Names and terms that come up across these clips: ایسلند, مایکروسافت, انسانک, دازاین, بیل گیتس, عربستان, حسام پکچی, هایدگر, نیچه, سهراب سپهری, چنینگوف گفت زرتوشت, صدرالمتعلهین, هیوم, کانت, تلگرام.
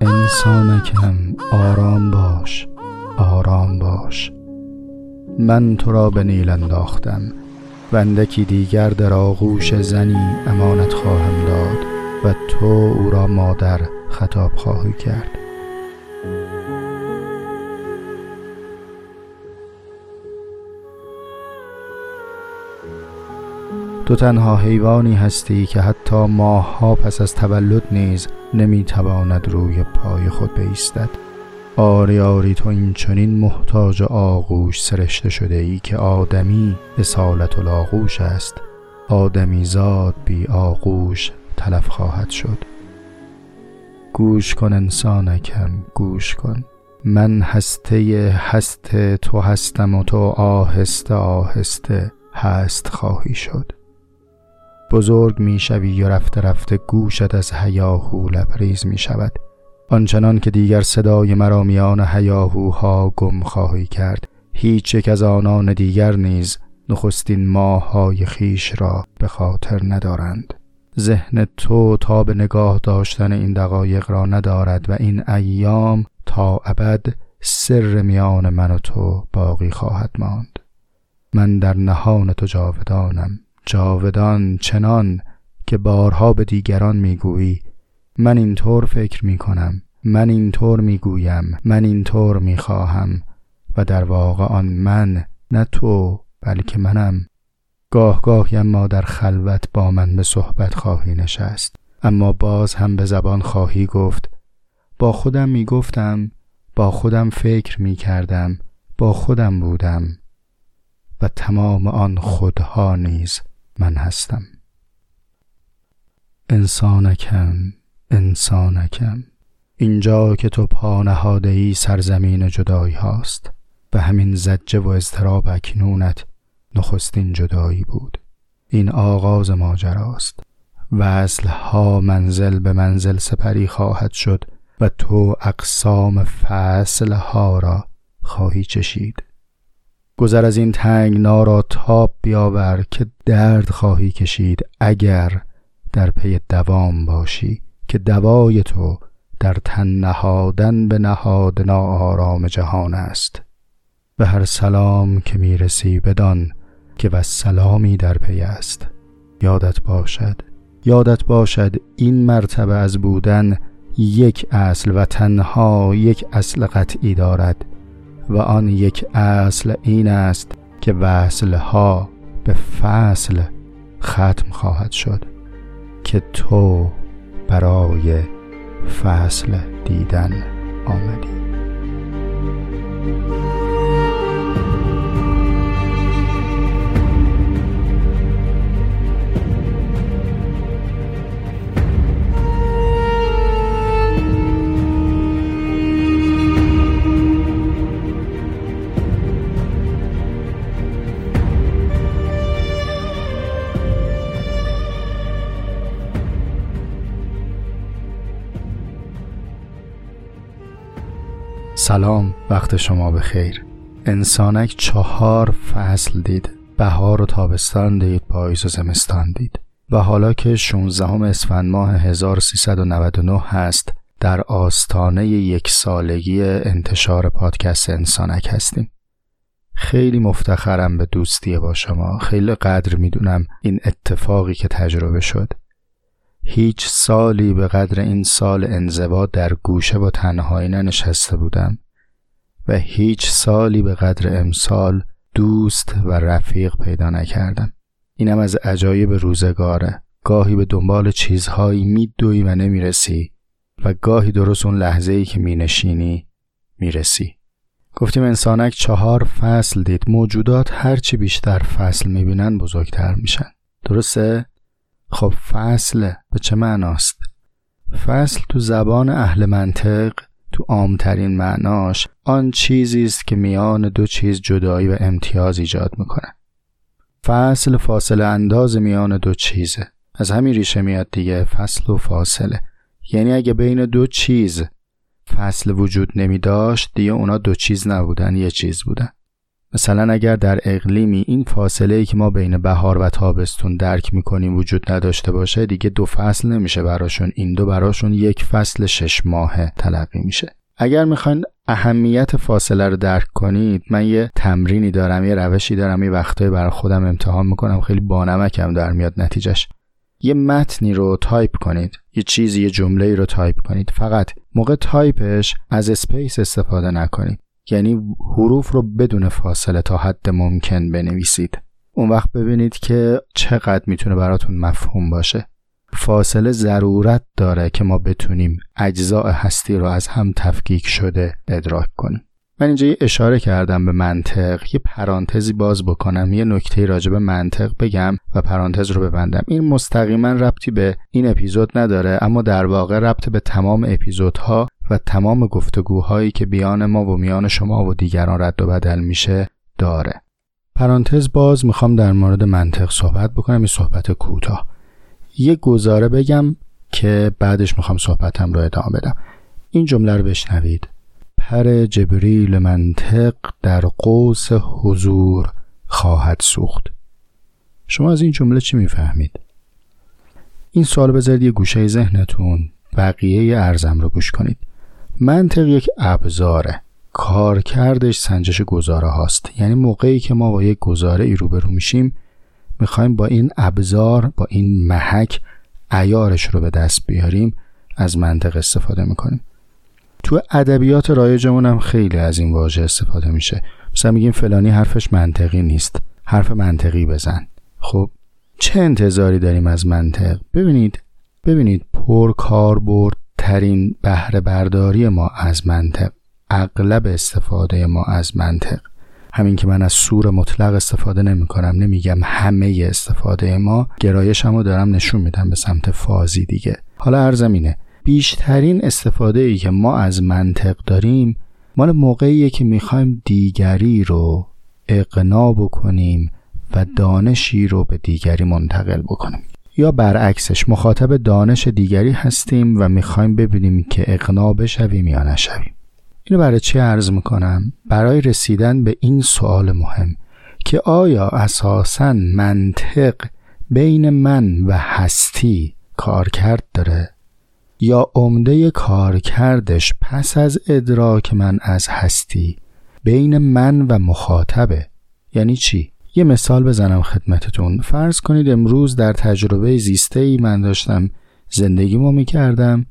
انسانکم آرام باش، آرام باش. من تو را به نیل انداختم و اندکی دیگر در آغوش زنی امانت خواهم داد و تو او را مادر خطاب خواهی کرد. تو تنها حیوانی هستی که حتی ماه‌ها پس از تولد نیز نمیتواند روی پای خود بایستد. آری آری تو این چنین محتاج آغوش سرشته شده ای که آدمی اصالت الآغوش است. آدمی زاد بی آغوش تلف خواهد شد. گوش کن انسانکم، گوش کن. من هسته هست تو هستم و تو آهسته آهسته هست خواهی شد. بزرگ می شوی و رفته رفته گوشت از هیاهو لبریز می شود، آنچنان که دیگر صدای مرا میان هیاهوها گم خواهی کرد. هیچ یک از آنان دیگر نیز نخستین ماه‌های خیش را به خاطر ندارند. ذهن تو تا به نگاه داشتن این دقایق را ندارد و این ایام تا ابد سر میان من و تو باقی خواهد ماند. من در نهان تو جاودانم، جاودان چنان که بارها به دیگران میگویی. من اینطور فکر میکنم، من اینطور میگویم، من اینطور میخواهم و در واقع آن من نه تو بلکه منم. گاه گاهی اما در خلوت با من به صحبت خواهی نشست، اما باز هم به زبان خواهی گفت با خودم میگفتم، با خودم فکر میکردم، با خودم بودم و تمام آن خودها نیز من هستم. انسانکم، انسانکم. اینجا که تو پا نهاده‌ای سرزمین جدایی هاست و همین زجه و اضطراب اکنونت نخستین جدایی بود. این آغاز ماجراست. وصلها منزل به منزل سپری خواهد شد و تو اقسام فصلها را خواهی چشید. گذر از این تنگنا را تاب بیاور که درد خواهی کشید اگر در پی دوام باشی، که دوای تو در تن نهادن به نهاد ناآرام جهان است. به هر سلام که میرسی بدان که و سلامی در پی است. یادت باشد، یادت باشد این مرتبه از بودن یک اصل و تنها یک اصل قطعی دارد و آن یک اصل این است که وصلها به فصل ختم خواهد شد، که تو برای فصل دیدن آمدی. سلام، وقت شما بخیر. انسانک 4 فصل دید. بهار و تابستان دید، پاییز و زمستان دید و حالا که 16 اسفند ماه 1399 هست، در آستانه 1 سالگی انتشار پادکست انسانک هستیم. خیلی مفتخرم به دوستی با شما، خیلی قدر میدونم این اتفاقی که تجربه شد. هیچ سالی به قدر این سال انزوا در گوشه و تنهایی ننشسته بودم و هیچ سالی به قدر امسال دوست و رفیق پیدا نکردم. اینم از عجایب روزگاره. گاهی به دنبال چیزهایی میدوی و نمیرسی و گاهی درست اون لحظه‌ای که مینشینی میرسی. گفتیم انسانک 4 فصل دید. موجودات هرچی بیشتر فصل میبینن بزرگتر میشن. درسته؟ خب فصل به چه معناست؟ فصل تو زبان اهل منطق تو عامترین معناش آن چیزی است که میان دو چیز جدایی و امتیاز ایجاد میکنه. فصل فاصله انداز میان دو چیزه. از همین ریشه میاد دیگه، فصل و فاصله. یعنی اگه بین دو چیز فصل وجود نمی داشت دیگه اونا دو چیز نبودن، یه چیز بودن. مثلا اگر در اقلیمی این فاصله‌ای که ما بین بهار و تابستون درک می‌کنیم وجود نداشته باشه دیگه 2 فصل نمیشه براشون، این دو براشون 1 فصل 6 ماهه تلقی میشه. اگر میخواین اهمیت فاصله رو درک کنید، من یه تمرینی دارم، یه روشی دارم، یه وقتایی برای خودم امتحان میکنم، خیلی بانمکم در میاد نتیجهش. یه متنی رو تایپ کنید، یه چیزی، یه جمله‌ای رو تایپ کنید. فقط موقع تایپش از اسپیس استفاده نکنید. یعنی حروف رو بدون فاصله تا حد ممکن بنویسید. اون وقت ببینید که چقدر میتونه براتون مفهوم باشه. فاصله ضرورت داره که ما بتونیم اجزاء هستی رو از هم تفکیک شده ادراک کنیم. من اینجا یه اشاره کردم به منطق، یه پرانتزی باز بکنم، یه نکته راجع به منطق بگم و پرانتز رو ببندم. این مستقیما ربطی به این اپیزود نداره، اما در واقع ربط به تمام اپیزودها و تمام گفتگوهایی که بیان ما و میان شما و دیگران رد و بدل میشه داره. پرانتز باز، میخوام در مورد منطق صحبت بکنم، یه صحبت کوتاه. یه گزاره بگم که بعدش میخوام صحبتم رو ادامه بدم. این جمله رو بشنوید: پر جبریل منطق در قوس حضور خواهد سوخت. شما از این جمله چی میفهمید؟ این سوال بذارید یه گوشه ذهنتون، بقیه عرضم رو گوش کنید. منطق یک ابزاره، کارکردش سنجش گزاره هاست. یعنی موقعی که ما با یک گزاره ای روبرو میشیم، میخوایم با این ابزار، با این محک عیارش رو به دست بیاریم، از منطق استفاده میکنیم. تو ادبیات رایجمون هم خیلی از این واژه استفاده میشه. مثلا میگیم فلانی حرفش منطقی نیست، حرف منطقی بزن. خب چه انتظاری داریم از منطق؟ ببینید پرکاربرد ترین بهره برداری ما از منطق، اغلب استفاده ما از منطق، همین که من از صور مطلق استفاده نمیکنم، نمیگم همه استفاده ما، گرایشمو دارم نشون میدم به سمت فازی دیگه. حالا عرضم اینه، بیشترین استفاده ای که ما از منطق داریم مال موقعیه که میخوایم دیگری رو اقناع بکنیم و دانشی رو به دیگری منتقل بکنیم، یا برعکسش مخاطب دانش دیگری هستیم و میخوایم ببینیم که اقناع بشویم یا نشویم. اینو برای چی عرض میکنم؟ برای رسیدن به این سوال مهم که آیا اساساً منطق بین من و هستی کارکرد داره؟ یا عمده کارکردش پس از ادراک من از هستی بین من و مخاطبه؟ یعنی چی؟ یه مثال بزنم خدمتتون. فرض کنید امروز در تجربه زیسته‌ای من داشتم زندگیمو میکردم،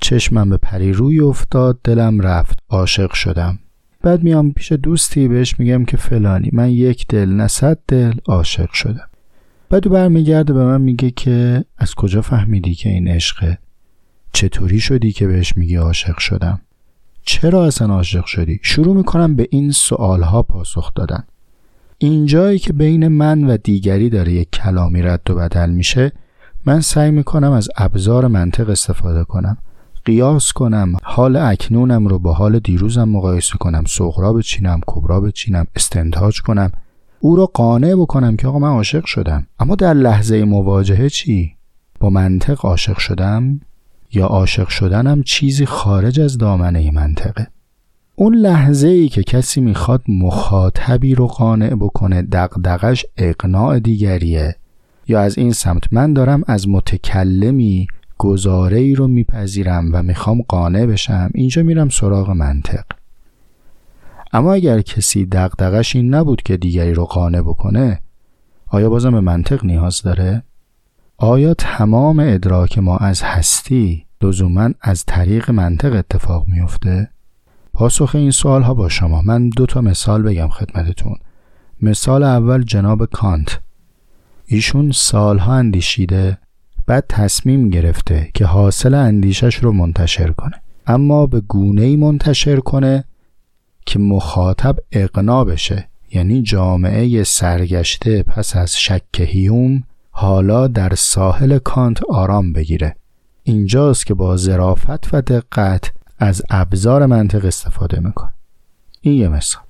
چشمم به پری روی افتاد، دلم رفت، عاشق شدم. بعد میام پیش دوستی بهش میگم که فلانی من 1 دل نه 100 دل عاشق شدم. بعد برمیگرده به من میگه که از کجا فهمیدی که این عشقه؟ چطوری شدی که بهش میگی عاشق شدم؟ چرا اصلا عاشق شدی؟ شروع میکنم به این سوالها پاسخ دادن. اینجایی که بین من و دیگری داره یک کلامی رد و بدل میشه، من سعی میکنم از ابزار منطق استفاده کنم، قیاس کنم، حال اکنونم رو با حال دیروزم مقایسه کنم، صغرا بچینم، کبرا بچینم، استنتاج کنم، او رو قانع بکنم که آقا من عاشق شدم. اما در لحظه مواجهه چی؟ با منطق عاشق شدم؟ یا عاشق شدنم چیزی خارج از دامنه منطقه؟ اون لحظه ای که کسی میخواد مخاطبی رو قانع بکنه، دغدغش اقناع دیگریه. یا از این سمت من دارم از متکلمی گزاره‌ای رو میپذیرم و میخوام قانع بشم، اینجا میرم سراغ منطق. اما اگر کسی دغدغش این نبود که دیگری رو قانع بکنه، آیا بازم به منطق نیاز داره؟ آیا تمام ادراک ما از هستی لزوماً از طریق منطق اتفاق میفته؟ پاسخ این سوال ها با شما. من 2 مثال بگم خدمتتون. مثال اول جناب کانت. ایشون سالها اندیشیده، بعد تصمیم گرفته که حاصل اندیشش رو منتشر کنه، اما به گونه‌ای منتشر کنه که مخاطب اقناع بشه. یعنی جامعه سرگشته پس از شک هیوم حالا در ساحل کانت آرام بگیره. اینجاست که با ظرافت و دقت از ابزار منطق استفاده میکنه. این یه مثال.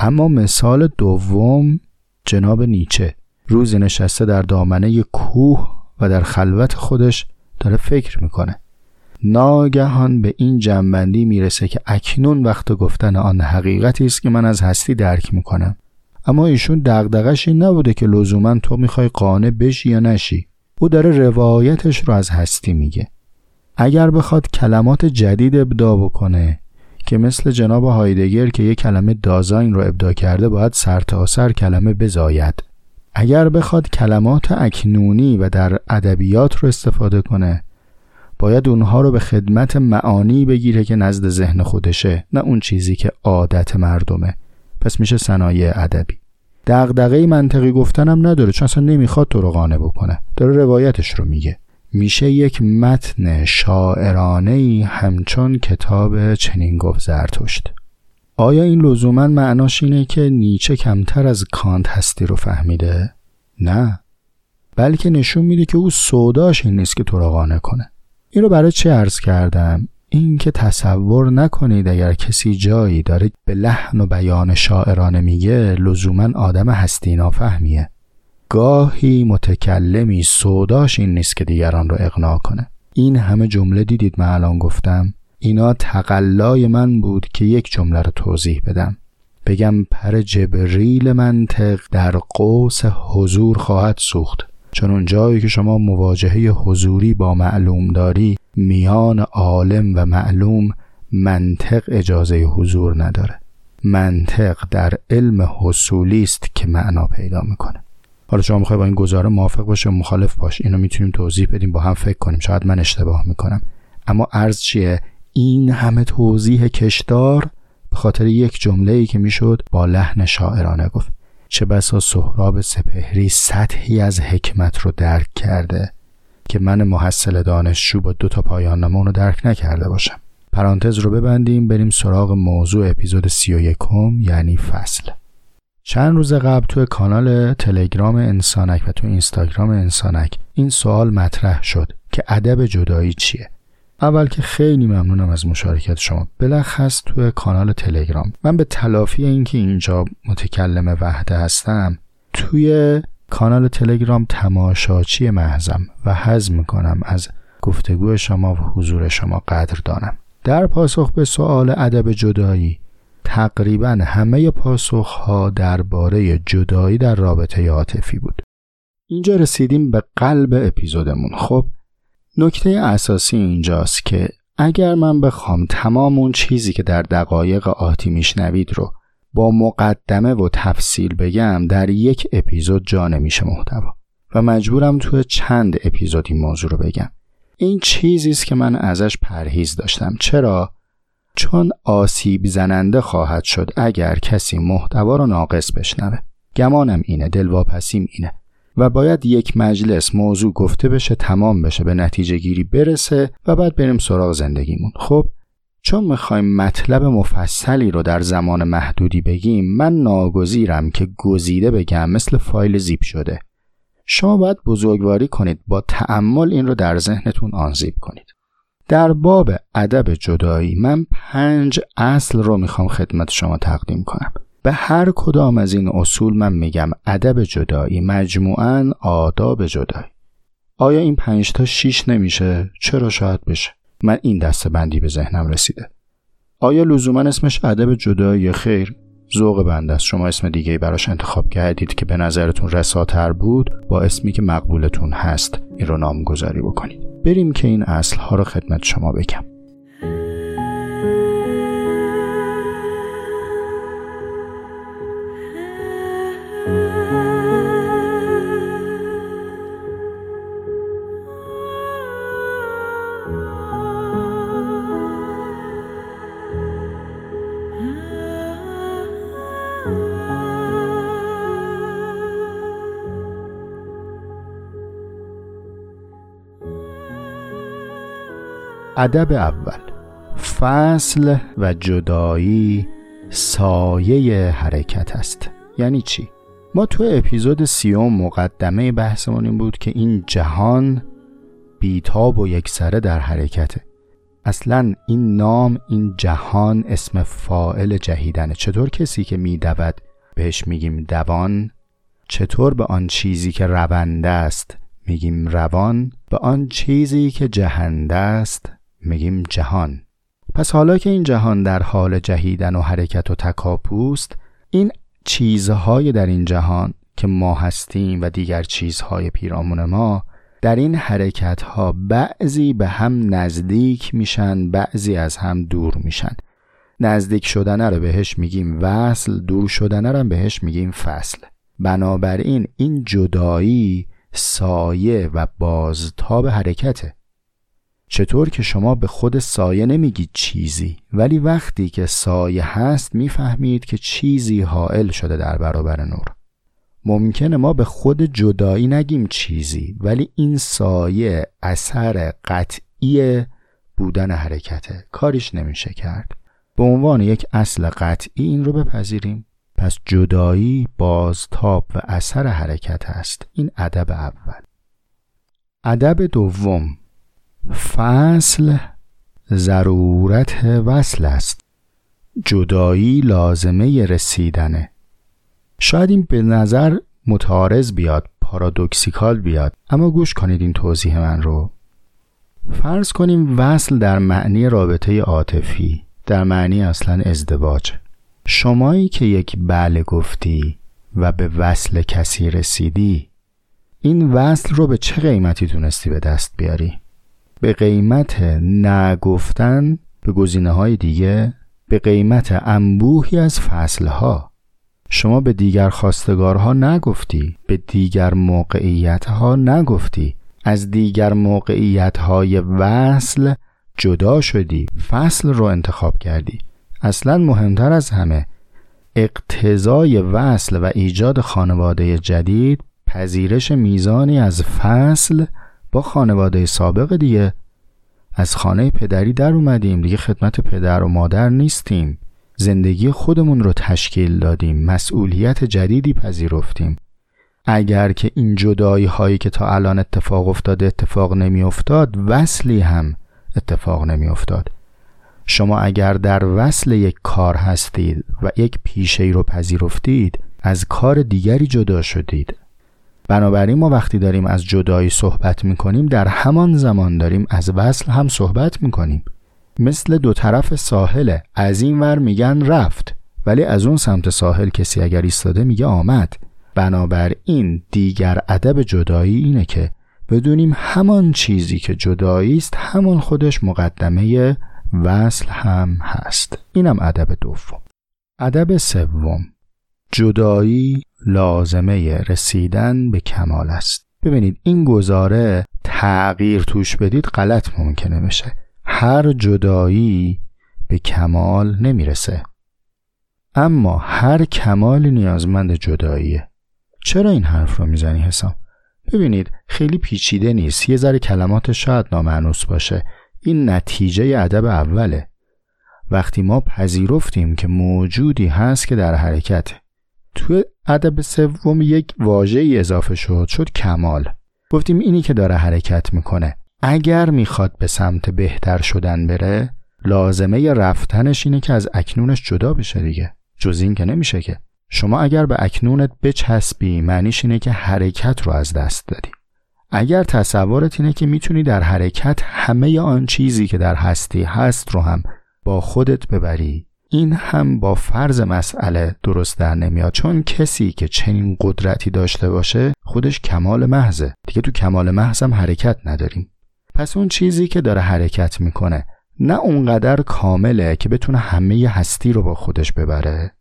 اما مثال دوم جناب نیچه. روزی نشسته در دامنه یک کوه و در خلوت خودش داره فکر میکنه. ناگهان به این جنبندی میرسه که اکنون وقت گفتن آن حقیقتی است که من از هستی درک میکنم. اما ایشون دغدغه‌ش این نبوده که لزوما تو میخوای قانع بشی یا نشی. او داره روایتش رو از هستی میگه. اگر بخواد کلمات جدید ابداع بکنه که مثل جناب هایدگر که یک کلمه دازاین رو ابداع کرده، باید سرتاسر کلمه بزاید. اگر بخواد کلمات اکنونی و در ادبیات رو استفاده کنه، باید اونها رو به خدمت معانی بگیره که نزد ذهن خودشه، نه اون چیزی که عادت مردمه. پس میشه صنایع ادبی. دغدغه منطقی گفتنم نداره، چون اصلا نمیخواد تو رو قانع بکنه، داره روایتش رو میگه. میشه یک متن شاعرانه‌ای همچون کتاب چنینگوف گفت زرتوشت. آیا این لزوما معناش اینه که نیچه کمتر از کانت هستی رو فهمیده؟ نه، بلکه نشون میده که او سوداش این نیست که تو رو قانع کنه. این رو برای چه عرض کردم؟ این که تصور نکنید اگر کسی جایی داره به لحن و بیان شاعرانه میگه، لزوما آدم هستی نافهمیه. گاهی متکلمی سوداش این نیست که دیگران رو اقناع کنه. این همه جمله دیدید من الان گفتم، اینا تقلای من بود که یک جمله رو توضیح بدم. بگم پر جبریل منطق در قوس حضور خواهد سوخت، چون اون جایی که شما مواجهه حضوری با معلوم داری، میان عالم و معلوم منطق اجازه حضور نداره. منطق در علم حصولی است که معنا پیدا میکنه. حالا شما میخوای با این گزاره موافق باشه مخالف باش، اینو میتونیم توضیح بدیم، با هم فکر کنیم، شاید من اشتباه میکنم. اما عرض چیه؟ این همه توضیح کشدار به خاطر یک جمله‌ای که میشد با لحن شاعرانه گفت. چه بسا سهراب سپهری سطحی از حکمت رو درک کرده که من محصل دانشجو با 2 پایان نامه اون رو درک نکرده باشم. پرانتز رو ببندیم، بریم سراغ موضوع اپیزود 31، یعنی فصل. چند روز قبل تو کانال تلگرام انسانک و تو اینستاگرام انسانک این سوال مطرح شد که ادب جدایی چیه؟ اول که خیلی ممنونم از مشارکت شما، بلخص تو کانال تلگرام. من به تلافی اینکه اینجا متکلم وحده هستم، توی کانال تلگرام تماشاچی محضم و هضم میکنم از گفتگو شما و حضور شما قدردانم. در پاسخ به سوال ادب جدایی، تقریبا همه پاسخها درباره جدایی در رابطه عاطفی بود. اینجا رسیدیم به قلب اپیزودمون. خب نکته اساسی اینجاست که اگر من بخوام تمام اون چیزی که در دقایق آتی میشنوید رو با مقدمه و تفصیل بگم، در یک اپیزود جا نمیشه محتوا و مجبورم توی چند اپیزود این موضوع رو بگم. این چیزی است که من ازش پرهیز داشتم. چرا؟ چون آسیب زننده خواهد شد اگر کسی محتوا رو ناقص بشنوه. گمانم اینه، دلواپسیم اینه و باید یک مجلس موضوع گفته بشه، تمام بشه، به نتیجه گیری برسه و بعد بریم سراغ زندگیمون. خب چون میخوایم مطلب مفصلی رو در زمان محدودی بگیم، من ناگزیرم که گزیده بگم، مثل فایل زیپ شده. شما باید بزرگواری کنید، با تأمل این رو در ذهنتون آنزیپ کنید. در باب ادب جدایی من 5 اصل رو میخوام خدمت شما تقدیم کنم. به هر کدام از این اصول من میگم ادب جدایی، مجموعاً آداب جدایی. آیا این 5 تا 6 نمیشه؟ چرا شاید بشه. من این دسته بندی به ذهنم رسیده. آیا لزوما اسمش ادب جدایی؟ خیر، ذوق بنده است. شما اسم دیگه‌ای براش انتخاب کردید که به نظرتون رساتر بود، با اسمی که مقبولتون هست این رو نامگذاری بکنید. بریم که این اصل ها رو خدمت شما بگم. ادب اول، فصل و جدایی سایه حرکت است. یعنی چی؟ ما تو اپیزود 30 مقدمه بحثمون این بود که این جهان بیتاب و یکسره در حرکته. اصلا این نام، این جهان، اسم فاعل جهیدنه. چطور کسی که میدود بهش میگیم دوان؟ چطور به آن چیزی که رونده است میگیم روان؟ به آن چیزی که جهنده است میگیم جهان. پس حالا که این جهان در حال جهیدن و حرکت و تکاپوست، این چیزهای در این جهان که ما هستیم و دیگر چیزهای پیرامون ما، در این حرکتها بعضی به هم نزدیک میشن، بعضی از هم دور میشن. نزدیک شدن رو بهش میگیم وصل، دور شدن رو بهش میگیم فصل. بنابراین این جدایی سایه و بازتاب حرکته. چطور که شما به خود سایه نمیگید چیزی، ولی وقتی که سایه هست میفهمید که چیزی حائل شده در برابر نور. ممکنه ما به خود جدایی نگیم چیزی، ولی این سایه اثر قطعی بودن حرکته، کاریش نمیشه کرد. به عنوان یک اصل قطعی این رو بپذیریم. پس جدایی بازتاب و اثر حرکت است. این ادب اول. ادب دوم، فصل ضرورت وصل است. جدایی لازمه رسیدنه. شاید این به نظر متعارض بیاد، پارادوکسیکال بیاد، اما گوش کنید این توضیح من رو. فرض کنیم وصل در معنی رابطه عاطفی، در معنی اصلا ازدواج. شمایی که یک بله گفتی و به وصل کسی رسیدی، این وصل رو به چه قیمتی تونستی به دست بیاری؟ به قیمت نگفتن به گزینه‌های دیگه، به قیمت انبوهی از فصلها. شما به دیگر خواستگارها نگفتی، به دیگر موقعیتها نگفتی، از دیگر موقعیتهای وصل جدا شدی، فصل رو انتخاب کردی. اصلا مهمتر از همه، اقتضای وصل و ایجاد خانواده جدید پذیرش میزانی از فصل با خانواده سابق دیگه. از خانه پدری در اومدیم، دیگه خدمت پدر و مادر نیستیم، زندگی خودمون رو تشکیل دادیم، مسئولیت جدیدی پذیرفتیم. اگر که این جدایی هایی که تا الان اتفاق افتاده اتفاق نمی افتاد، وصلی هم اتفاق نمی افتاد. شما اگر در وصل یک کار هستید و یک پیشه‌ای رو پذیرفتید، از کار دیگری جدا شدید. بنابراین ما وقتی داریم از جدایی صحبت میکنیم، در همان زمان داریم از وصل هم صحبت میکنیم. مثل دو طرف ساحله، از این ور میگن رفت، ولی از اون سمت ساحل کسی اگر ایستاده میگه آمد. بنابراین دیگر ادب جدایی اینه که بدونیم همان چیزی که جدایی است، همان خودش مقدمه وصل هم هست. اینم ادب دوم. ادب سوم، جدایی لازمه رسیدن به کمال است. ببینید این گزاره تغییر توش بدید غلط ممکنه بشه. هر جدایی به کمال نمیرسه، اما هر کمال نیازمند جداییه. چرا این حرف رو میزنی حسام؟ ببینید خیلی پیچیده نیست، یه ذره کلمات شاید نامأنوس باشه. این نتیجه ادب اوله. وقتی ما پذیرفتیم که موجودی هست که در حرکت. تو ادب سوم یک واژه‌ای اضافه شد کمال. گفتیم اینی که داره حرکت میکنه اگر میخواد به سمت بهتر شدن بره، لازمه رفتنش اینه که از اکنونش جدا بشه دیگه. جز این که نمیشه که. شما اگر به اکنونت بچسبی، معنیش اینه که حرکت رو از دست دادی. اگر تصورت اینه که میتونی در حرکت همه آن چیزی که در هستی هست رو هم با خودت ببری، این هم با فرض مسئله درست در نمیاد. چون کسی که چنین قدرتی داشته باشه خودش کمال محضه دیگه. تو کمال محض هم حرکت نداریم. پس اون چیزی که داره حرکت میکنه نه اونقدر کامله که بتونه همه هستی رو با خودش ببره،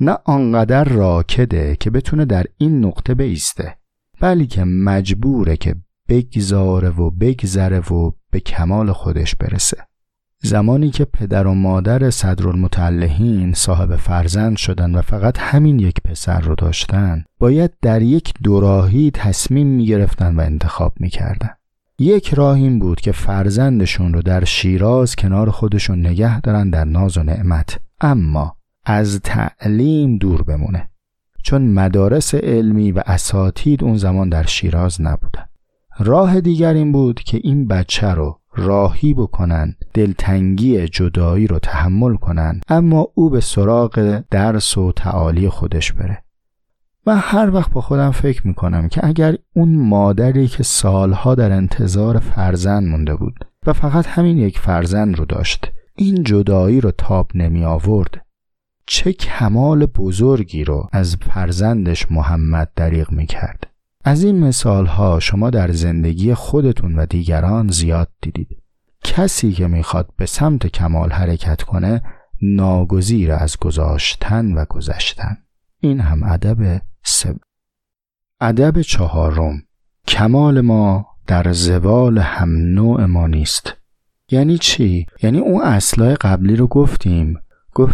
نه آنقدر راکده که بتونه در این نقطه بیسته، بلکه مجبوره که بگذاره و بگذره و به کمال خودش برسه. زمانی که پدر و مادر صدرالمتعلهین صاحب فرزند شدند و فقط همین یک پسر رو داشتن، باید در یک دوراهی تصمیم می‌گرفتن و انتخاب می‌کردن. یک راه این بود که فرزندشون رو در شیراز کنار خودشون نگه دارن در ناز و نعمت، اما از تعلیم دور بمونه، چون مدارس علمی و اساتید اون زمان در شیراز نبودن. راه دیگر این بود که این بچه رو راهی بکنن، دلتنگی جدایی رو تحمل کنن، اما او به سراغ درس و تعالی خودش بره. من هر وقت با خودم فکر میکنم که اگر اون مادری که سالها در انتظار فرزند مونده بود و فقط همین یک فرزند رو داشت، این جدایی رو تاب نمی آورد، چه کمال بزرگی رو از فرزندش محمد دریغ میکرد. از این مثالها شما در زندگی خودتون و دیگران زیاد دیدید. کسی که میخواد به سمت کمال حرکت کنه، ناگزیر از گذاشتن و گذشتن. این هم ادب سوم. ادب چهارم، کمال ما در زوال هم نوع ما نیست. یعنی چی؟ یعنی اون اصلای قبلی رو گفتیم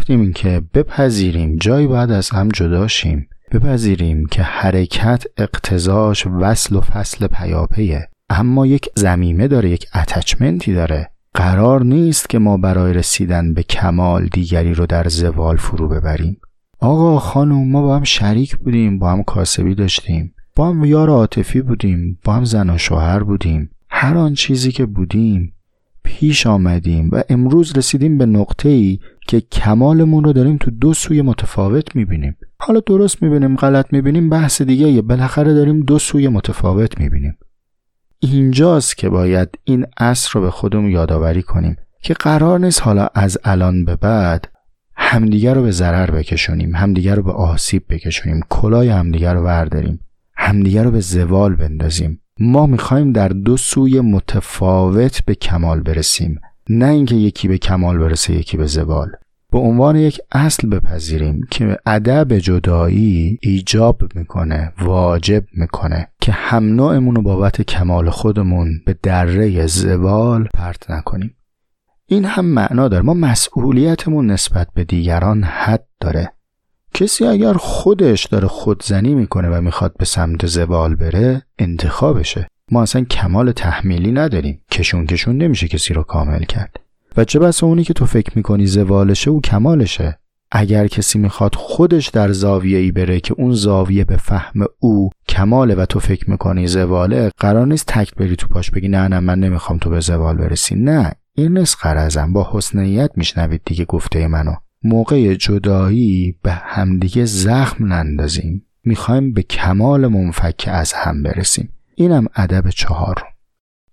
این که بپذیریم جایی باید از هم جداشیم، بپذیریم که حرکت اقتضاش وصل و فصل پیاپیه، اما یک زمیمه داره، یک اتچمنتی داره. قرار نیست که ما برای رسیدن به کمال دیگری رو در زوال فرو ببریم. آقا خانم، ما با هم شریک بودیم، با هم کاسبی داشتیم، با هم یار عاطفی بودیم، با هم زن و شوهر بودیم، هر آن چیزی که بودیم پیش آمدیم و امروز رسیدیم به نقطه‌ای که کمالمون رو داریم تو دو سوی متفاوت می‌بینیم. حالا درست می‌بینیم، غلط می‌بینیم، بحث دیگه یه، بالاخره داریم دو سوی متفاوت می‌بینیم. اینجاست که باید این اصل رو به خودمون یادآوری کنیم که قرار نیست حالا از الان به بعد همدیگر رو به ضرر بکشونیم، همدیگر رو به آسیب بکشونیم، کلاه همدیگر رو برداریم، همدیگر رو به زوال بندازیم. ما میخوایم در دو سوی متفاوت به کمال برسیم، نه اینکه یکی به کمال برسه یکی به زوال. به عنوان یک اصل بپذیریم که ادب جدایی ایجاب میکنه، واجب میکنه که هم نوعمون رو بابت کمال خودمون به دره زوال پرت نکنیم. این هم معنا داره، ما مسئولیتمون نسبت به دیگران حد داره. کسی اگر خودش داره خودزنی میکنه و میخواد به سمت زوال بره، انتخابشه. ما اصلا کمال تحمیلی نداریم، کشون نمیشه کسی رو کامل کرد. و چه بسا اونی که تو فکر میکنی زوالشه او کمالشه. اگر کسی میخواد خودش در زاویه‌ای بره که اون زاویه به فهم او کماله و تو فکر میکنی زواله، قرار نیست تک بری تو پاش بگی نه من نمیخوام تو به زوال برسی. نه، این نیست قرازم. با حسن نیت میشنوید دیگه گفته منو. موقع جدایی به همدیگه زخم نندازیم، میخوایم به کمال منفک از هم برسیم. اینم ادب چهارم.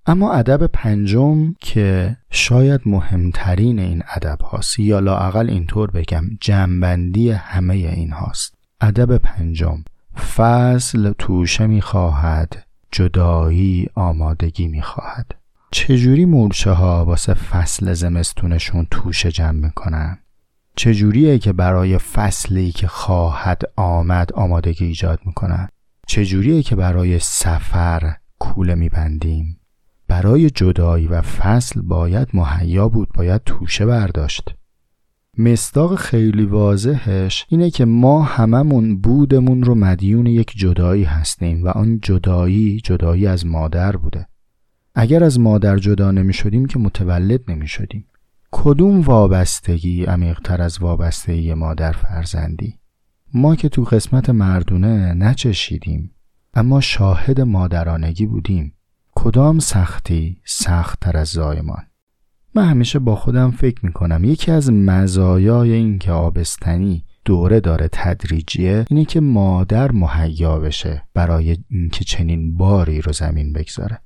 اما ادب پنجم که شاید مهمترین این ادب هاست، یا لااقل اینطور بگم جمع‌بندی همه این هاست. ادب پنجم، فصل توشه میخواهد، جدایی آمادگی میخواهد. چجوری مورچه ها واسه فصل زمستونشون توشه جمع میکنن؟ چجوریه که برای فصلی که خواهد آمد آمادگی ایجاد میکنن؟ چجوریه که برای سفر کوله میبندیم؟ برای جدایی و فصل باید مهیا بود، باید توشه برداشت. مصداق خیلی واضحش اینه که ما هممون بودمون رو مدیون یک جدایی هستیم و آن جدایی از مادر بوده. اگر از مادر جدا نمی شدیم که متولد نمی شدیم. کدوم وابستگی عمیق‌تر از وابستگی مادر فرزندی؟ ما که تو قسمت مردونه نچشیدیم، اما شاهد مادرانگی بودیم. کدام سختی سخت‌تر از زایمان؟ من همیشه با خودم فکر میکنم یکی از مزایای این که آبستنی دوره داره تدریجیه اینه که مادر مهیا بشه برای اینکه چنین باری رو زمین بگذاره.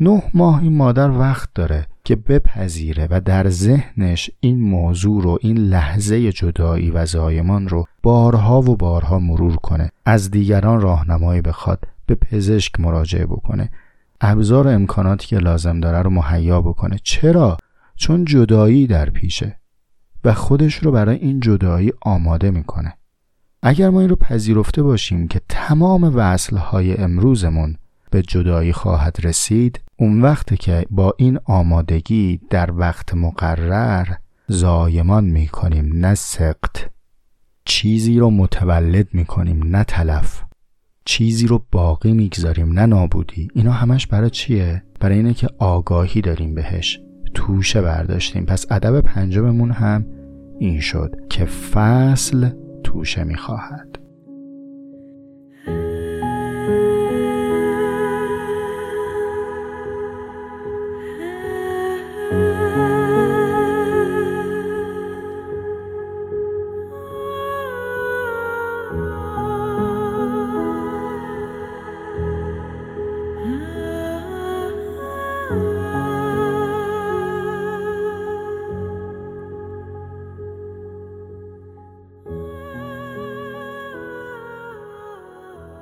9 ماه این مادر وقت داره که بپذیره و در ذهنش این موضوع رو، این لحظه جدایی و زایمان رو بارها و بارها مرور کنه، از دیگران راهنمایی بخواد، به پزشک مراجعه بکنه، ابزار و امکاناتی که لازم داره رو مهیا بکنه. چرا؟ چون جدایی در پیشه و خودش رو برای این جدایی آماده میکنه. اگر ما این رو پذیرفته باشیم که تمام وصلهای امروزمون به جدایی خواهد رسید، اون وقت که با این آمادگی در وقت مقرر زایمان میکنیم نه سقط. چیزی رو متولد میکنیم نه تلف. چیزی رو باقی میگذاریم نه نابودی. اینا همش برای چیه؟ برای اینه که آگاهی داریم بهش، توشه برداشتیم. پس ادب پنجممون هم این شد که فصل توشه میخواهد.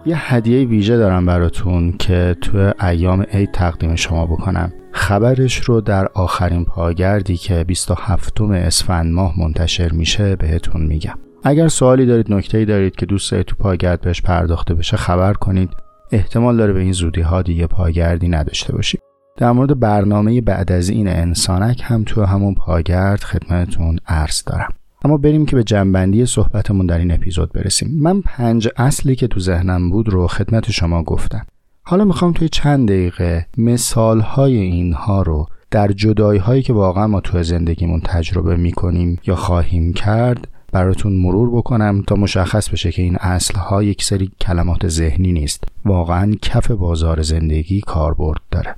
یه هدیه ویژه دارم براتون که تو ایام عید تقدیم شما بکنم. خبرش رو در آخرین پاگردی که 27 اسفند ماه منتشر میشه بهتون میگم. اگر سوالی دارید، نکته‌ای دارید که دوست دارید تو پاگرد بهش پرداخته بشه، خبر کنید. احتمال داره به این زودی‌ها دیگه پاگردی نداشته باشیم. در مورد برنامه بعد از این انسانک هم تو همون پاگرد خدمتتون عرض دارم. اما بریم که به جنبندی صحبتمون در این اپیزود برسیم. من 5 اصلی که تو ذهنم بود رو خدمت شما گفتم. حالا میخوام توی چند دقیقه مثالهای اینها رو در جدایی‌هایی که واقعا ما تو زندگیمون تجربه میکنیم یا خواهیم کرد براتون مرور بکنم تا مشخص بشه که این اصلها یک سری کلمات ذهنی نیست، واقعا کف بازار زندگی کاربرد داره.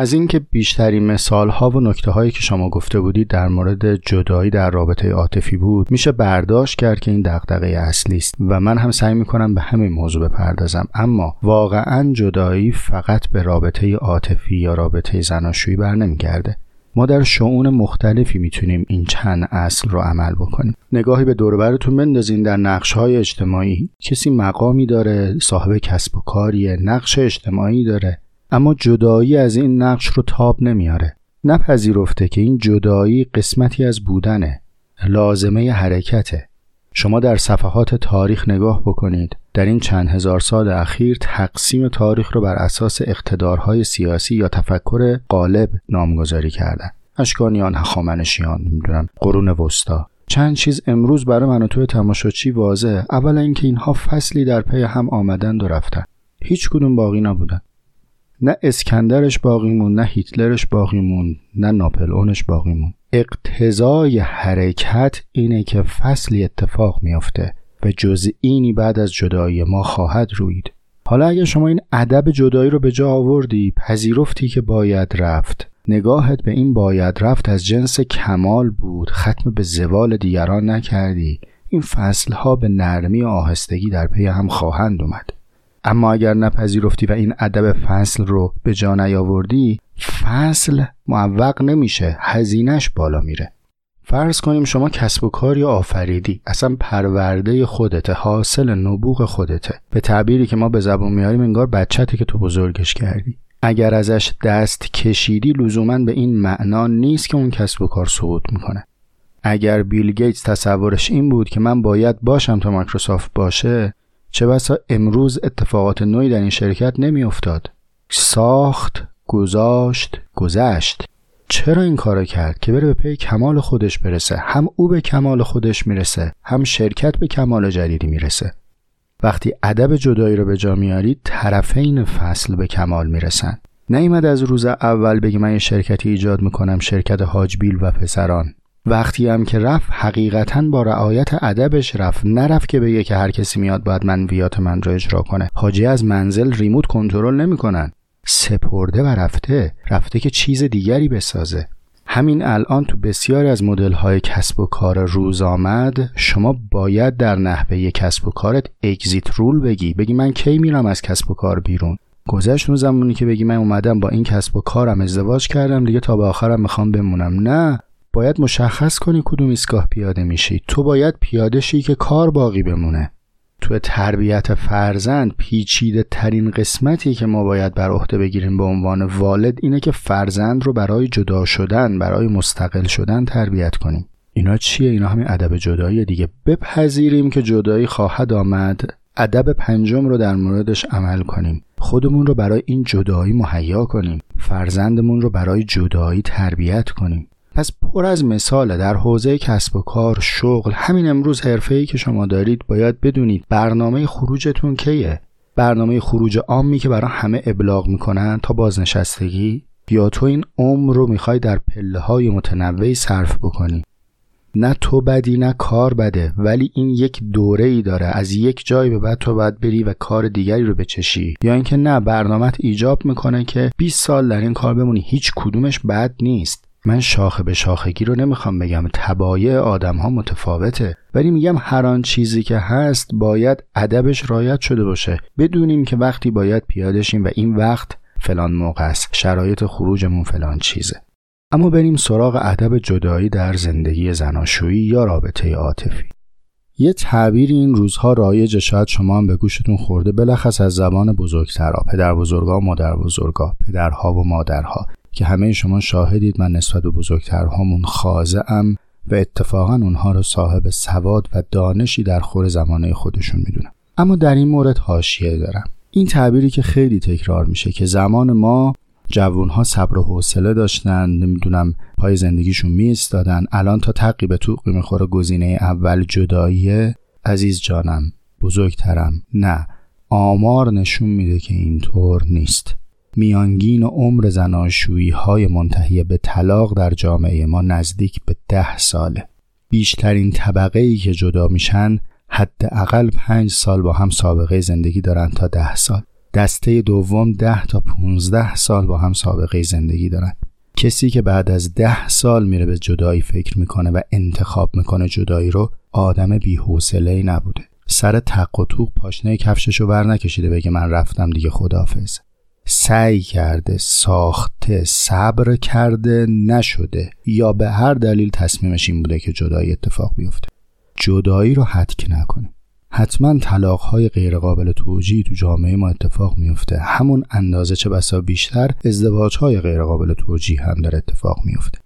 از اینکه بیشترین مثال‌ها و نکته‌هایی که شما گفته بودید در مورد جدایی در رابطه عاطفی بود، میشه برداشت کرد که این دغدغه اصلی است و من هم سعی می‌کنم به همین موضوع بپردازم. اما واقعاً جدایی فقط به رابطه عاطفی یا رابطه زناشویی برنمی‌گرده. ما در شؤون مختلفی میتونیم این چند اصل رو عمل بکنیم. نگاهی به دور و برتون بندازین. در نقش‌های اجتماعی کسی مقامی داره، صاحب کسب و کاری، نقش اجتماعی داره، اما جدایی از این نقش رو تاب نمیاره. نپذیرفته که این جدایی قسمتی از بودنه، لازمه حرکته. شما در صفحات تاریخ نگاه بکنید. در این چند هزار سال اخیر تقسیم تاریخ رو بر اساس اقتدارهای سیاسی یا تفکر غالب نامگذاری کردن. اشکانیان، هخامنشیان، نمیدونم قرون وسطا. چند چیز امروز برای من و تو تماشاچی واضحه. اولا اینکه اینها فصلی در پی هم آمدند و رفتن. هیچ کدوم باقی نبودن. نه اسکندرش باقی مون، نه هیتلرش باقی مون، نه ناپلئونش باقی مون. اقتضای حرکت اینه که فصلی اتفاق میفته و جزئینی بعد از جدایی ما خواهد روید. حالا اگر شما این ادب جدایی رو به جا آوردی، پذیرفتی که باید رفت، نگاهت به این باید رفت از جنس کمال بود، ختم به زوال دیگران نکردی، این فصلها به نرمی و آهستگی در پی هم خواهند اومد. اما اگر نپذیرفتی و این ادب فصل رو به جا نیاوردی، فصل معوق نمیشه، هزینه‌اش بالا میره. فرض کنیم شما کسب و کاری آفریدی، اصلا پرورده خودته، حاصل نبوغ خودته. به تعبیری که ما به زبان میاریم انگار بچه‌ته که تو بزرگش کردی. اگر ازش دست کشیدی لزوماً به این معنا نیست که اون کسب و کار سقوط میکنه. اگر بیل گیتس تصورش این بود که من باید باشم تا مایکروسافت باشه، چه بسا امروز اتفاقات نوعی در این شرکت نمی افتاد. ساخت، گذاشت، گذشت. چرا این کارو کرد؟ که بره به پی کمال خودش برسه. هم او به کمال خودش میرسه، هم شرکت به کمال جدیدی میرسه. وقتی ادب جدایی رو به جا میاری، طرفین فصل به کمال میرسن. نیامد از روز اول بگی من یه شرکتی ایجاد میکنم، شرکت حاج بیل و پسران. وقتی هم که رفت حقیقتاً با رعایت ادبش رفت، نرفت که بگه که هر کسی میاد باید منویات من رو اجرا کنه. حاجی از منزل ریموت کنترل نمیکنن. سپرده و رفته که چیز دیگری بسازه. همین الان تو بسیاری از مدل‌های کسب و کار روز آمد شما باید در نحوه کسب و کارت اگزیت رول بگی من کی میرم از کسب و کار بیرون. گذشت اون زمانی که بگی من اومدم با این کسب و کارم ازدواج کردم دیگه تا به آخرم میخوام بمونم. نه، باید مشخص کنی کدوم ایستگاه پیاده میشی. تو باید پیاده شی که کار باقی بمونه. تو تربیت فرزند پیچیده ترین قسمتی که ما باید بر عهده بگیریم به عنوان والد اینه که فرزند رو برای جدا شدن، برای مستقل شدن تربیت کنیم. اینا چیه؟ اینا همین ادب جدایی دیگه. بپذیریم که جدایی خواهد آمد، ادب پنجم رو در موردش عمل کنیم، خودمون رو برای این جدایی مهیا کنیم. فرزندمون رو برای جدایی تربیت کنیم. پس پر از مثاله در حوزه کسب و کار، شغل. همین امروز حرفه‌ای که شما دارید باید بدونید برنامه خروجتون کیه. برنامه خروج عامی که برای همه ابلاغ میکنن تا بازنشستگی، یا تو این عمر رو میخوای در پله‌های متنوعی صرف بکنی. نه تو بدی نه کار بده، ولی این یک دوره‌ای داره. از یک جای به بعد تو باید بری و کار دیگری رو بچشی، یا اینکه نه برنامه‌ت ایجاب میکنه که 20 سال در این کار بمونی. هیچ کدومش بد نیست. من شاخه به شاخگی رو نمیخوام بگم، طبایع آدم‌ها متفاوته، ولی میگم هر آن چیزی که هست باید ادبش رعایت شده باشه. بدونیم که وقتی باید پیاده شیم و این وقت فلان موقع است، شرایط خروجمون فلان چیزه. اما بریم سراغ ادب جدایی در زندگی زناشویی یا رابطه عاطفی. یه تعبیری این روزها رایجه، شاید شما هم به گوشتون خورده، بلخص از زبان بزرگترها، پدربزرگا و مادربزرگا، پدرها و مادرها، که همه شما شاهدید. من نسبت به بزرگترهامون خاضعم و اتفاقا اونها رو صاحب سواد و دانشی در خور زمانه خودشون میدونم. اما در این مورد حاشیه دارم. این تعبیری که خیلی تکرار میشه که زمان ما جوانها صبر و حوصله داشتن، نمیدونم پای زندگیشون میستادن، الان تا تقیب توقی میخوره گزینه اول جداییه. عزیز جانم، بزرگترم، نه، آمار نشون میده که اینطور نیست. میانگین عمر زناشویی های منتهی به طلاق در جامعه ما نزدیک به 10 ساله. بیشترین طبقه ای که جدا میشن حداقل 5 سال با هم سابقه زندگی دارن تا 10 سال. دسته دوم 10 تا 15 سال با هم سابقه زندگی دارن. کسی که بعد از 10 سال میره به جدایی فکر میکنه و انتخاب میکنه جدایی رو، آدم بی‌حوصله‌ای نبوده. سر تق و توق پاشنه کفششو ور نکشیده بگه من رفتم دیگه خداحافظ. سعی کرده، ساخته، صبر کرده، نشده، یا به هر دلیل تصمیمش این بوده که جدایی اتفاق بیفته. جدایی رو حدک نکنیم. حتما طلاق‌های غیرقابل توجیه تو جامعه ما اتفاق میفته. همون اندازه چه بسا بیشتر ازدواج‌های غیرقابل توجیه هم داره اتفاق میفته.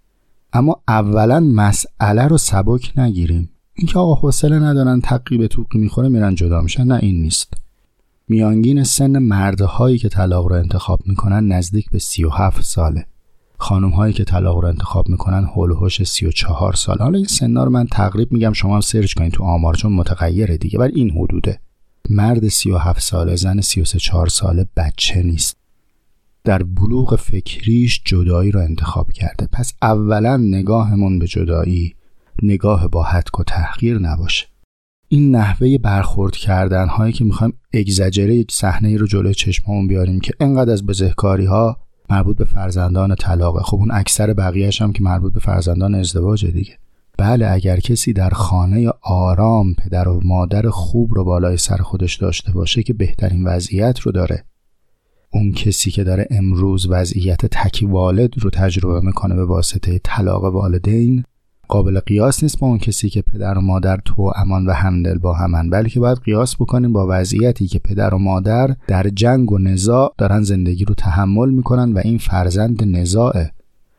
اما اولا مسئله رو سبک نگیریم. اینکه آقا حوصله ندارن، تقیب توقی میخوره میرن جدا میشن، نه، این نیست. میانگین سن مردهایی که طلاق رو انتخاب میکنن نزدیک به 37 ساله. خانم‌هایی که طلاق رو انتخاب میکنن هول و هوش 34 سال. حالا این سنا رو من تقریب میگم، شما هم سرچ کنین تو آمار چون متغیره دیگه، ولی این حدوده. مرد 37 ساله، زن 34 ساله بچه نیست. در بلوغ فکریش جدایی رو انتخاب کرده. پس اولا نگاهمون به جدایی نگاه با حدک و تحقیر نباشه. این نحوه برخورد کردن هایی که میخوایم اگزاجره یک صحنه رو جلوی چشممون بیاریم که انقدر از بزهکاری ها مربوط به فرزندان طلاقه. خب اون اکثر بقیه‌اش هم که مربوط به فرزندان ازدواجه دیگه. بله، اگر کسی در خانه آرام پدر و مادر خوب رو بالای سر خودش داشته باشه که بهترین وضعیت رو داره. اون کسی که داره امروز وضعیت تکی والد رو تجربه میکنه به واسطه طلاق والدین، قابل قیاس نیست با اون کسی که پدر و مادر تو امان و همدل با همن، بلکه باید قیاس بکنیم با وضعیتی که پدر و مادر در جنگ و نزاع دارن زندگی رو تحمل میکنن و این فرزند نزاعه.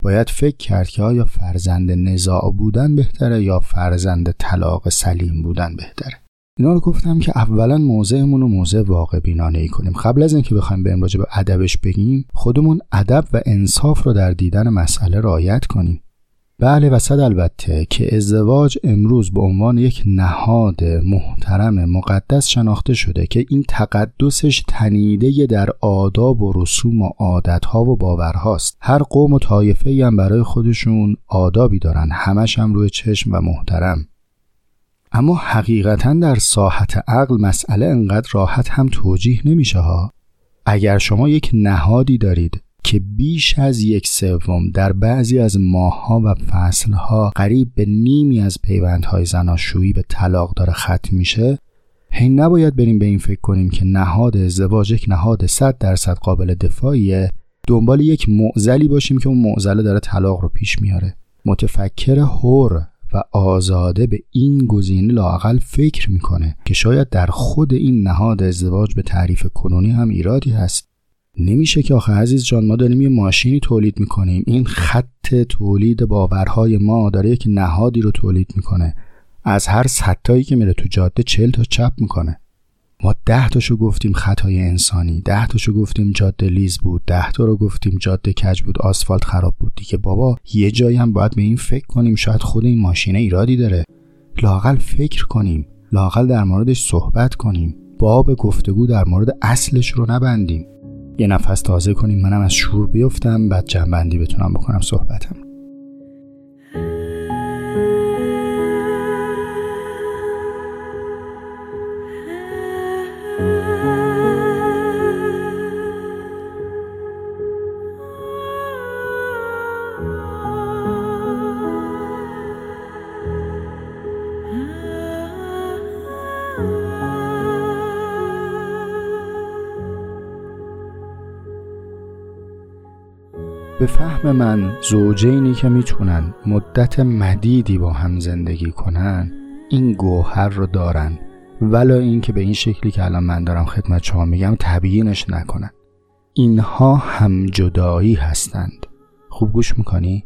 باید فکر کرد که آیا فرزند نزاع بودن بهتره یا فرزند طلاق سلیم بودن بهتره. اینا رو گفتم که اولا موضعمون رو موضع واقع بینانه‌ای کنیم. قبل از اینکه بخوایم بریم راجع به ادبش بگیم، خودمون ادب و انصاف رو در دیدن مسئله رعایت کنیم. بله و صد البته که ازدواج امروز به عنوان یک نهاد محترم مقدس شناخته شده که این تقدسش تنیده در آداب و رسوم و عادتها و باورهاست. هر قوم و طایفه‌ای هم برای خودشون آدابی دارن، همش هم روی چشم و محترم. اما حقیقتا در ساحت عقل مسئله انقدر راحت هم توجیه نمیشه ها. اگر شما یک نهادی دارید که بیش از 1/3 در بعضی از ماه‌ها و فصل‌ها قریب به نیمی از پیوندهای زناشویی به طلاق داره ختم میشه، هین نباید بریم به این فکر کنیم که نهاد ازدواج یک نهاد 100% قابل دفاعیه، دنبال یک معضلی باشیم که اون معضله داره طلاق رو پیش میاره. متفکر حر و آزاده به این گزینه لااقل فکر میکنه که شاید در خود این نهاد ازدواج به تعریف کنونی هم ایرادی هست. نمیشه که آخه عزیز جان، ما داریم یه ماشینی تولید میکنیم. این خط تولید باورهای ما داره یک نهادی رو تولید میکنه. از هر 100 تایی که میره تو جاده 40 تا چپ میکنه. ما 10 تاشو گفتیم خطای انسانی، 10 تاشو گفتیم جاده لیز بود، 10 تا رو گفتیم جاده کج بود، آسفالت خراب بود دیگه. بابا یه جایی هم باید به این فکر کنیم، شاید خود این ماشینه ایرادی داره، لااقل فکر کنیم، لااقل در موردش صحبت کنیم، باب گفتگو در مورد اصلش رو نبندیم. یه نفس تازه کنیم، منم از شور بیفتم، بعد جنبندی بتونم بکنم صحبتم. به فهم من، زوجینی که میتونن مدت مدیدی با هم زندگی کنن این گوهر رو دارن، ولی این که به این شکلی که الان من دارم خدمت شما میگم تبیینش نکنن. اینها هم جدایی هستند. خوب گوش میکنی؟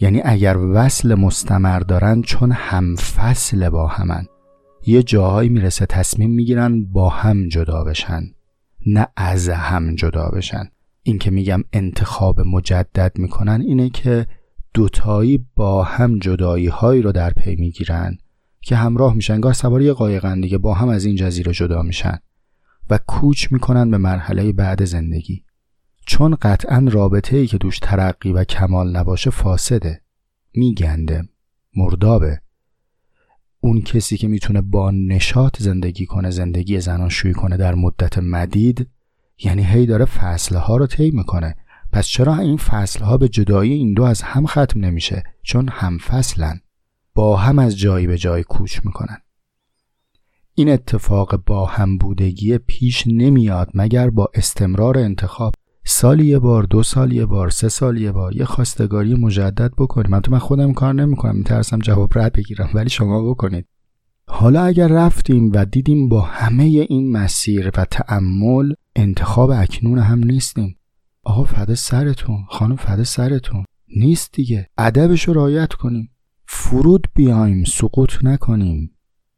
یعنی اگر وصل مستمر دارن چون هم فصل با همن، یه جایی میرسه تصمیم میگیرن با هم جدا بشن، نه از هم جدا بشن. این که میگم انتخاب مجدد میکنن اینه که دوتایی با هم جدایی هایی رو در پی میگیرن که همراه میشن، گاه سواری قایقن دیگه، با هم از این جزیره جدا میشن و کوچ میکنن به مرحله بعد زندگی، چون قطعا رابطه‌ای که توش ترقی و کمال نباشه فاسده، میگنده، مردابه. اون کسی که میتونه با نشاط زندگی کنه، زندگی زناشویی کنه در مدت مدید، یعنی هی داره فصلها رو طی میکنه. پس چرا این فصلها به جدایی این دو از هم ختم نمیشه؟ چون هم فصلن، با هم از جایی به جایی کوچ میکنن. این اتفاق با هم بودگی پیش نمیاد مگر با استمرار انتخاب. سالی یه بار، 2 سال یه بار، 3 سال یه بار یه خواستگاری مجدد بکنیم. من خودم کار نمیکنم، میترسم جواب رد بگیرم، ولی شما بکنید. حالا اگر رفتیم و دیدیم با همه این مسیر و تأمل انتخاب اکنون هم نیستیم، آقا فدا سرتون، خانم فدا سرتون، نیست دیگه. ادبشو رعایت کنیم، فرود بیایم، سقوط نکنیم،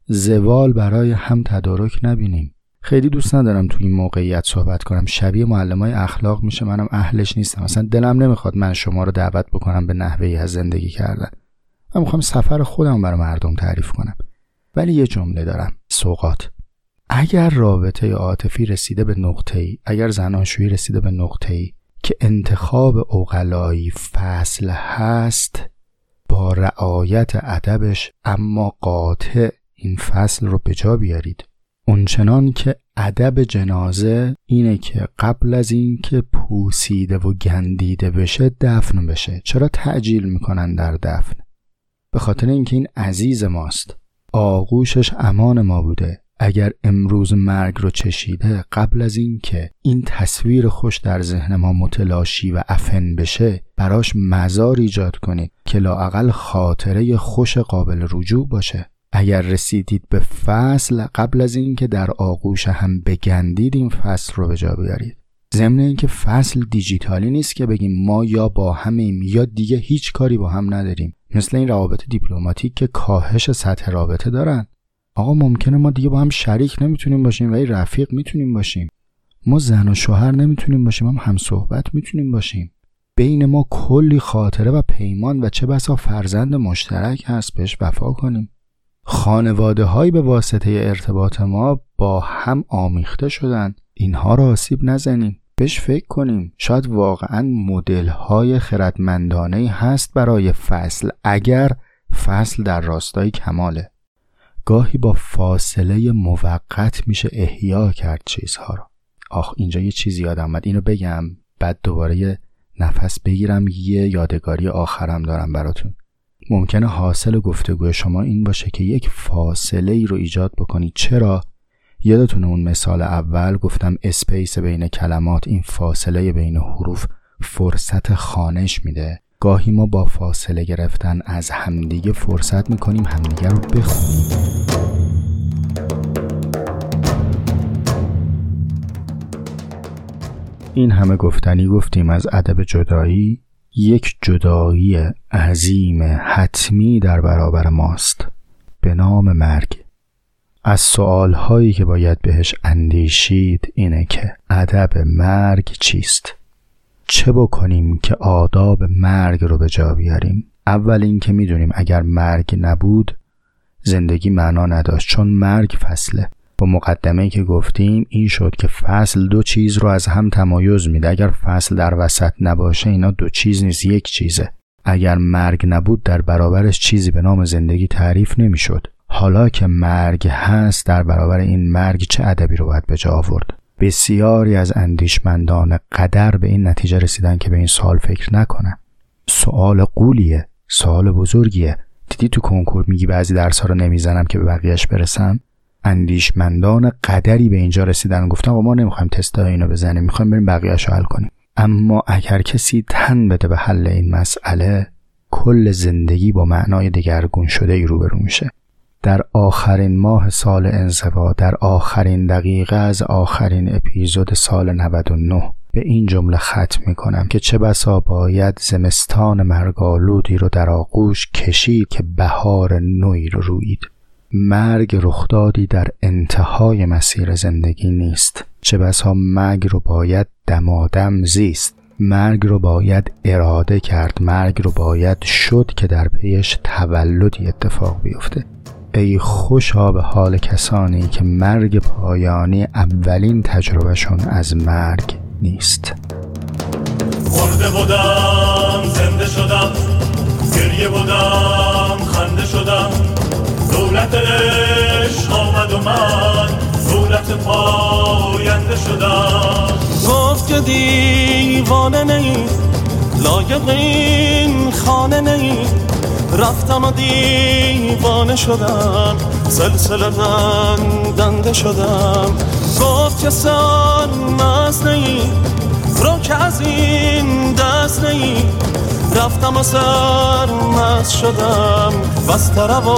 زوال برای هم تدارک نبینیم. خیلی دوست ندارم تو این موقعیت صحبت کنم، شبیه معلمای اخلاق میشه، منم اهلش نیستم. اصلا دلم نمیخواد من شما رو دعوت بکنم به نحوه‌ای از زندگی کردن. من میخوام سفر خودم برای مردم تعریف کنم. ولی یه جمله دارم، سوغات. اگر رابطه عاطفی رسیده به نقطه‌ای، اگر زناشویی رسیده به نقطه‌ای که انتخاب اوقلایی فصل هست، با رعایت ادبش اما قاطع این فصل رو به جا بیارید. اونچنان که ادب جنازه اینه که قبل از این که پوسیده و گندیده بشه دفن بشه. چرا تعجیل میکنن در دفن؟ به خاطر اینکه این عزیز ماست، آغوشش امان ما بوده. اگر امروز مرگ رو چشیده، قبل از این که این تصویر خوش در ذهن ما متلاشی و عفن بشه، براش مزار ایجاد کنید که لااقل خاطره خوش قابل رجوع باشه. اگر رسیدید به فصل، قبل از این که در آغوش هم بگندید این فصل رو به جا بیارید. ضمن این که فصل دیجیتالی نیست که بگیم ما یا با همیم یا دیگه هیچ کاری با هم نداریم، مثل این روابط دیپلماتیک که کاهش سطح رابطه دارن. آقا ممکنه ما دیگه با هم شریک نمیتونیم باشیم ولی رفیق میتونیم باشیم. ما زن و شوهر نمیتونیم باشیم، هم صحبت میتونیم باشیم. بین ما کلی خاطره و پیمان و چه بسا فرزند مشترک هست، بهش وفا کنیم. خانواده هایی به واسطه ارتباط ما با هم آمیخته شدن، اینها را آسیب نزنیم، بهش فکر کنیم. شاید واقعا مدل های خردمندانه هست برای فصل، اگر فصل در راستای کماله. گاهی با فاصله موقت میشه احیا کرد چیزها رو. آخ اینجا یه چیزی یادم اومد، اینو بگم بعد دوباره یه نفس بگیرم. یه یادگاری آخرم دارم براتون. ممکنه حاصل گفتگوی شما این باشه که یک فاصله ای رو ایجاد بکنی. چرا؟ یادتونه اون مثال اول گفتم اسپیس بین کلمات، این فاصله بین حروف فرصت خوانش میده. گاهی ما با فاصله گرفتن از همدیگه فرصت میکنیم همدیگه رو بخونیم. این همه گفتنی گفتیم از ادب جدایی. یک جدایی عظیم حتمی در برابر ماست به نام مرگ. از سوالهایی که باید بهش اندیشید اینه که ادب مرگ چیست؟ چه بکنیم که آداب مرگ رو به جا بیاریم؟ اول این که میدونیم اگر مرگ نبود زندگی معنا نداشت، چون مرگ فصله. با مقدمه‌ای که گفتیم این شد که فصل دو چیز رو از هم تمایز میده. اگر فصل در وسط نباشه اینا دو چیز نیست، یک چیزه. اگر مرگ نبود در برابرش چیزی به نام زندگی تعریف نمیشد. حالا که مرگ هست در برابر این مرگ چه ادبی رو باید به جا آورد؟ بسیاری از اندیشمندان قدر به این نتیجه رسیدن که به این سوال فکر نکنن. سوال قولیه، سوال بزرگیه. دیدی تو کنکور میگی بعضی درس‌ها رو نمیزنم که به بقیه‌اش برسم. اندیشمندان قدری به اینجا رسیدن، گفتن ما نمیخوایم تستای اینو بزنیم، میخوایم بریم بقیه‌اش رو حل کنیم. اما اگر کسی تن بده به حل این مسئله، کل زندگی با معنای دگرگون شده‌ای روبرو میشه. در آخرین ماه سال انزوا، در آخرین دقیقه از آخرین اپیزود سال 99 به این جمله ختم میکنم که چه بسا باید زمستان مرگالودی رو در آغوش کشید که بهار نوی رو رویید. مرگ رخدادی در انتهای مسیر زندگی نیست، چه بسا مرگ رو باید دمادم زیست، مرگ رو باید اراده کرد، مرگ رو باید شد که در پیش تولدی اتفاق بیفته. ای خوشا به حال کسانی که مرگ پایانی اولین تجربهشون از مرگ نیست. مرده بودم زنده شدم، گریه بودم خنده شدم، دولت عشق آمد و من دولت پاینده شدم. گفت که دیوانه نیست، لایق این خانه نیست، رفتم و دیوانه شدم، سلسله دنده شدم. گفت کسان مست نی، رو که از این دست نی، رفتم و سرمست شدم، بستر و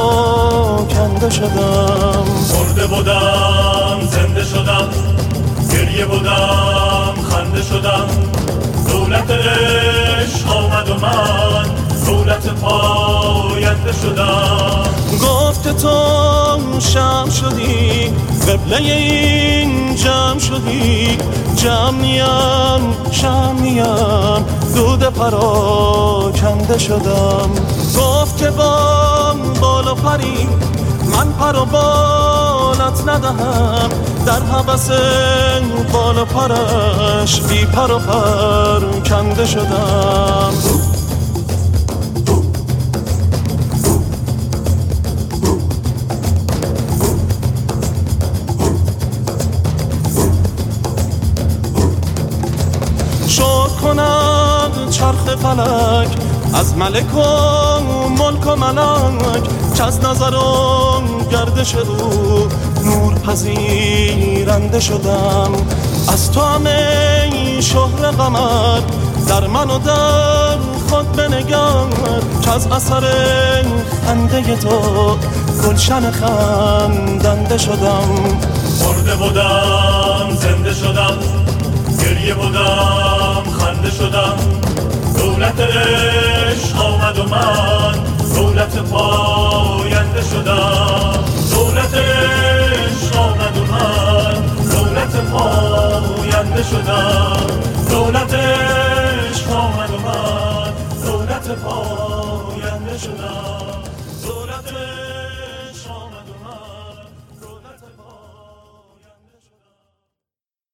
کنده شدم. مرده بودم زنده شدم، گریه بودم خنده شدم، دولت عشق آمد و من دولت پاینده شدم. گفت که تو شم شدی، قبله این جم شدی، جم نیم شم نیم، دود پراکنده شدم. گفت که بام بالا پری، من پر و بالت ندهم، در حبس بالا پرش بی پر و پرکنده شدم. چرخ فلک از ملک و ملک و ملک، چز نظرم گردش او نور پذیرنده شدم. از تو همه شهر قمر در من و در خود بنگم، چز اثر خنده تو گلشن خندنده شدم. مرده بودم زنده شدم، گریه بودم خنده شدم، دولت عشق آمد و من دولت پاینده شدم، دولت عشق آمد و من دولت پاینده شدم.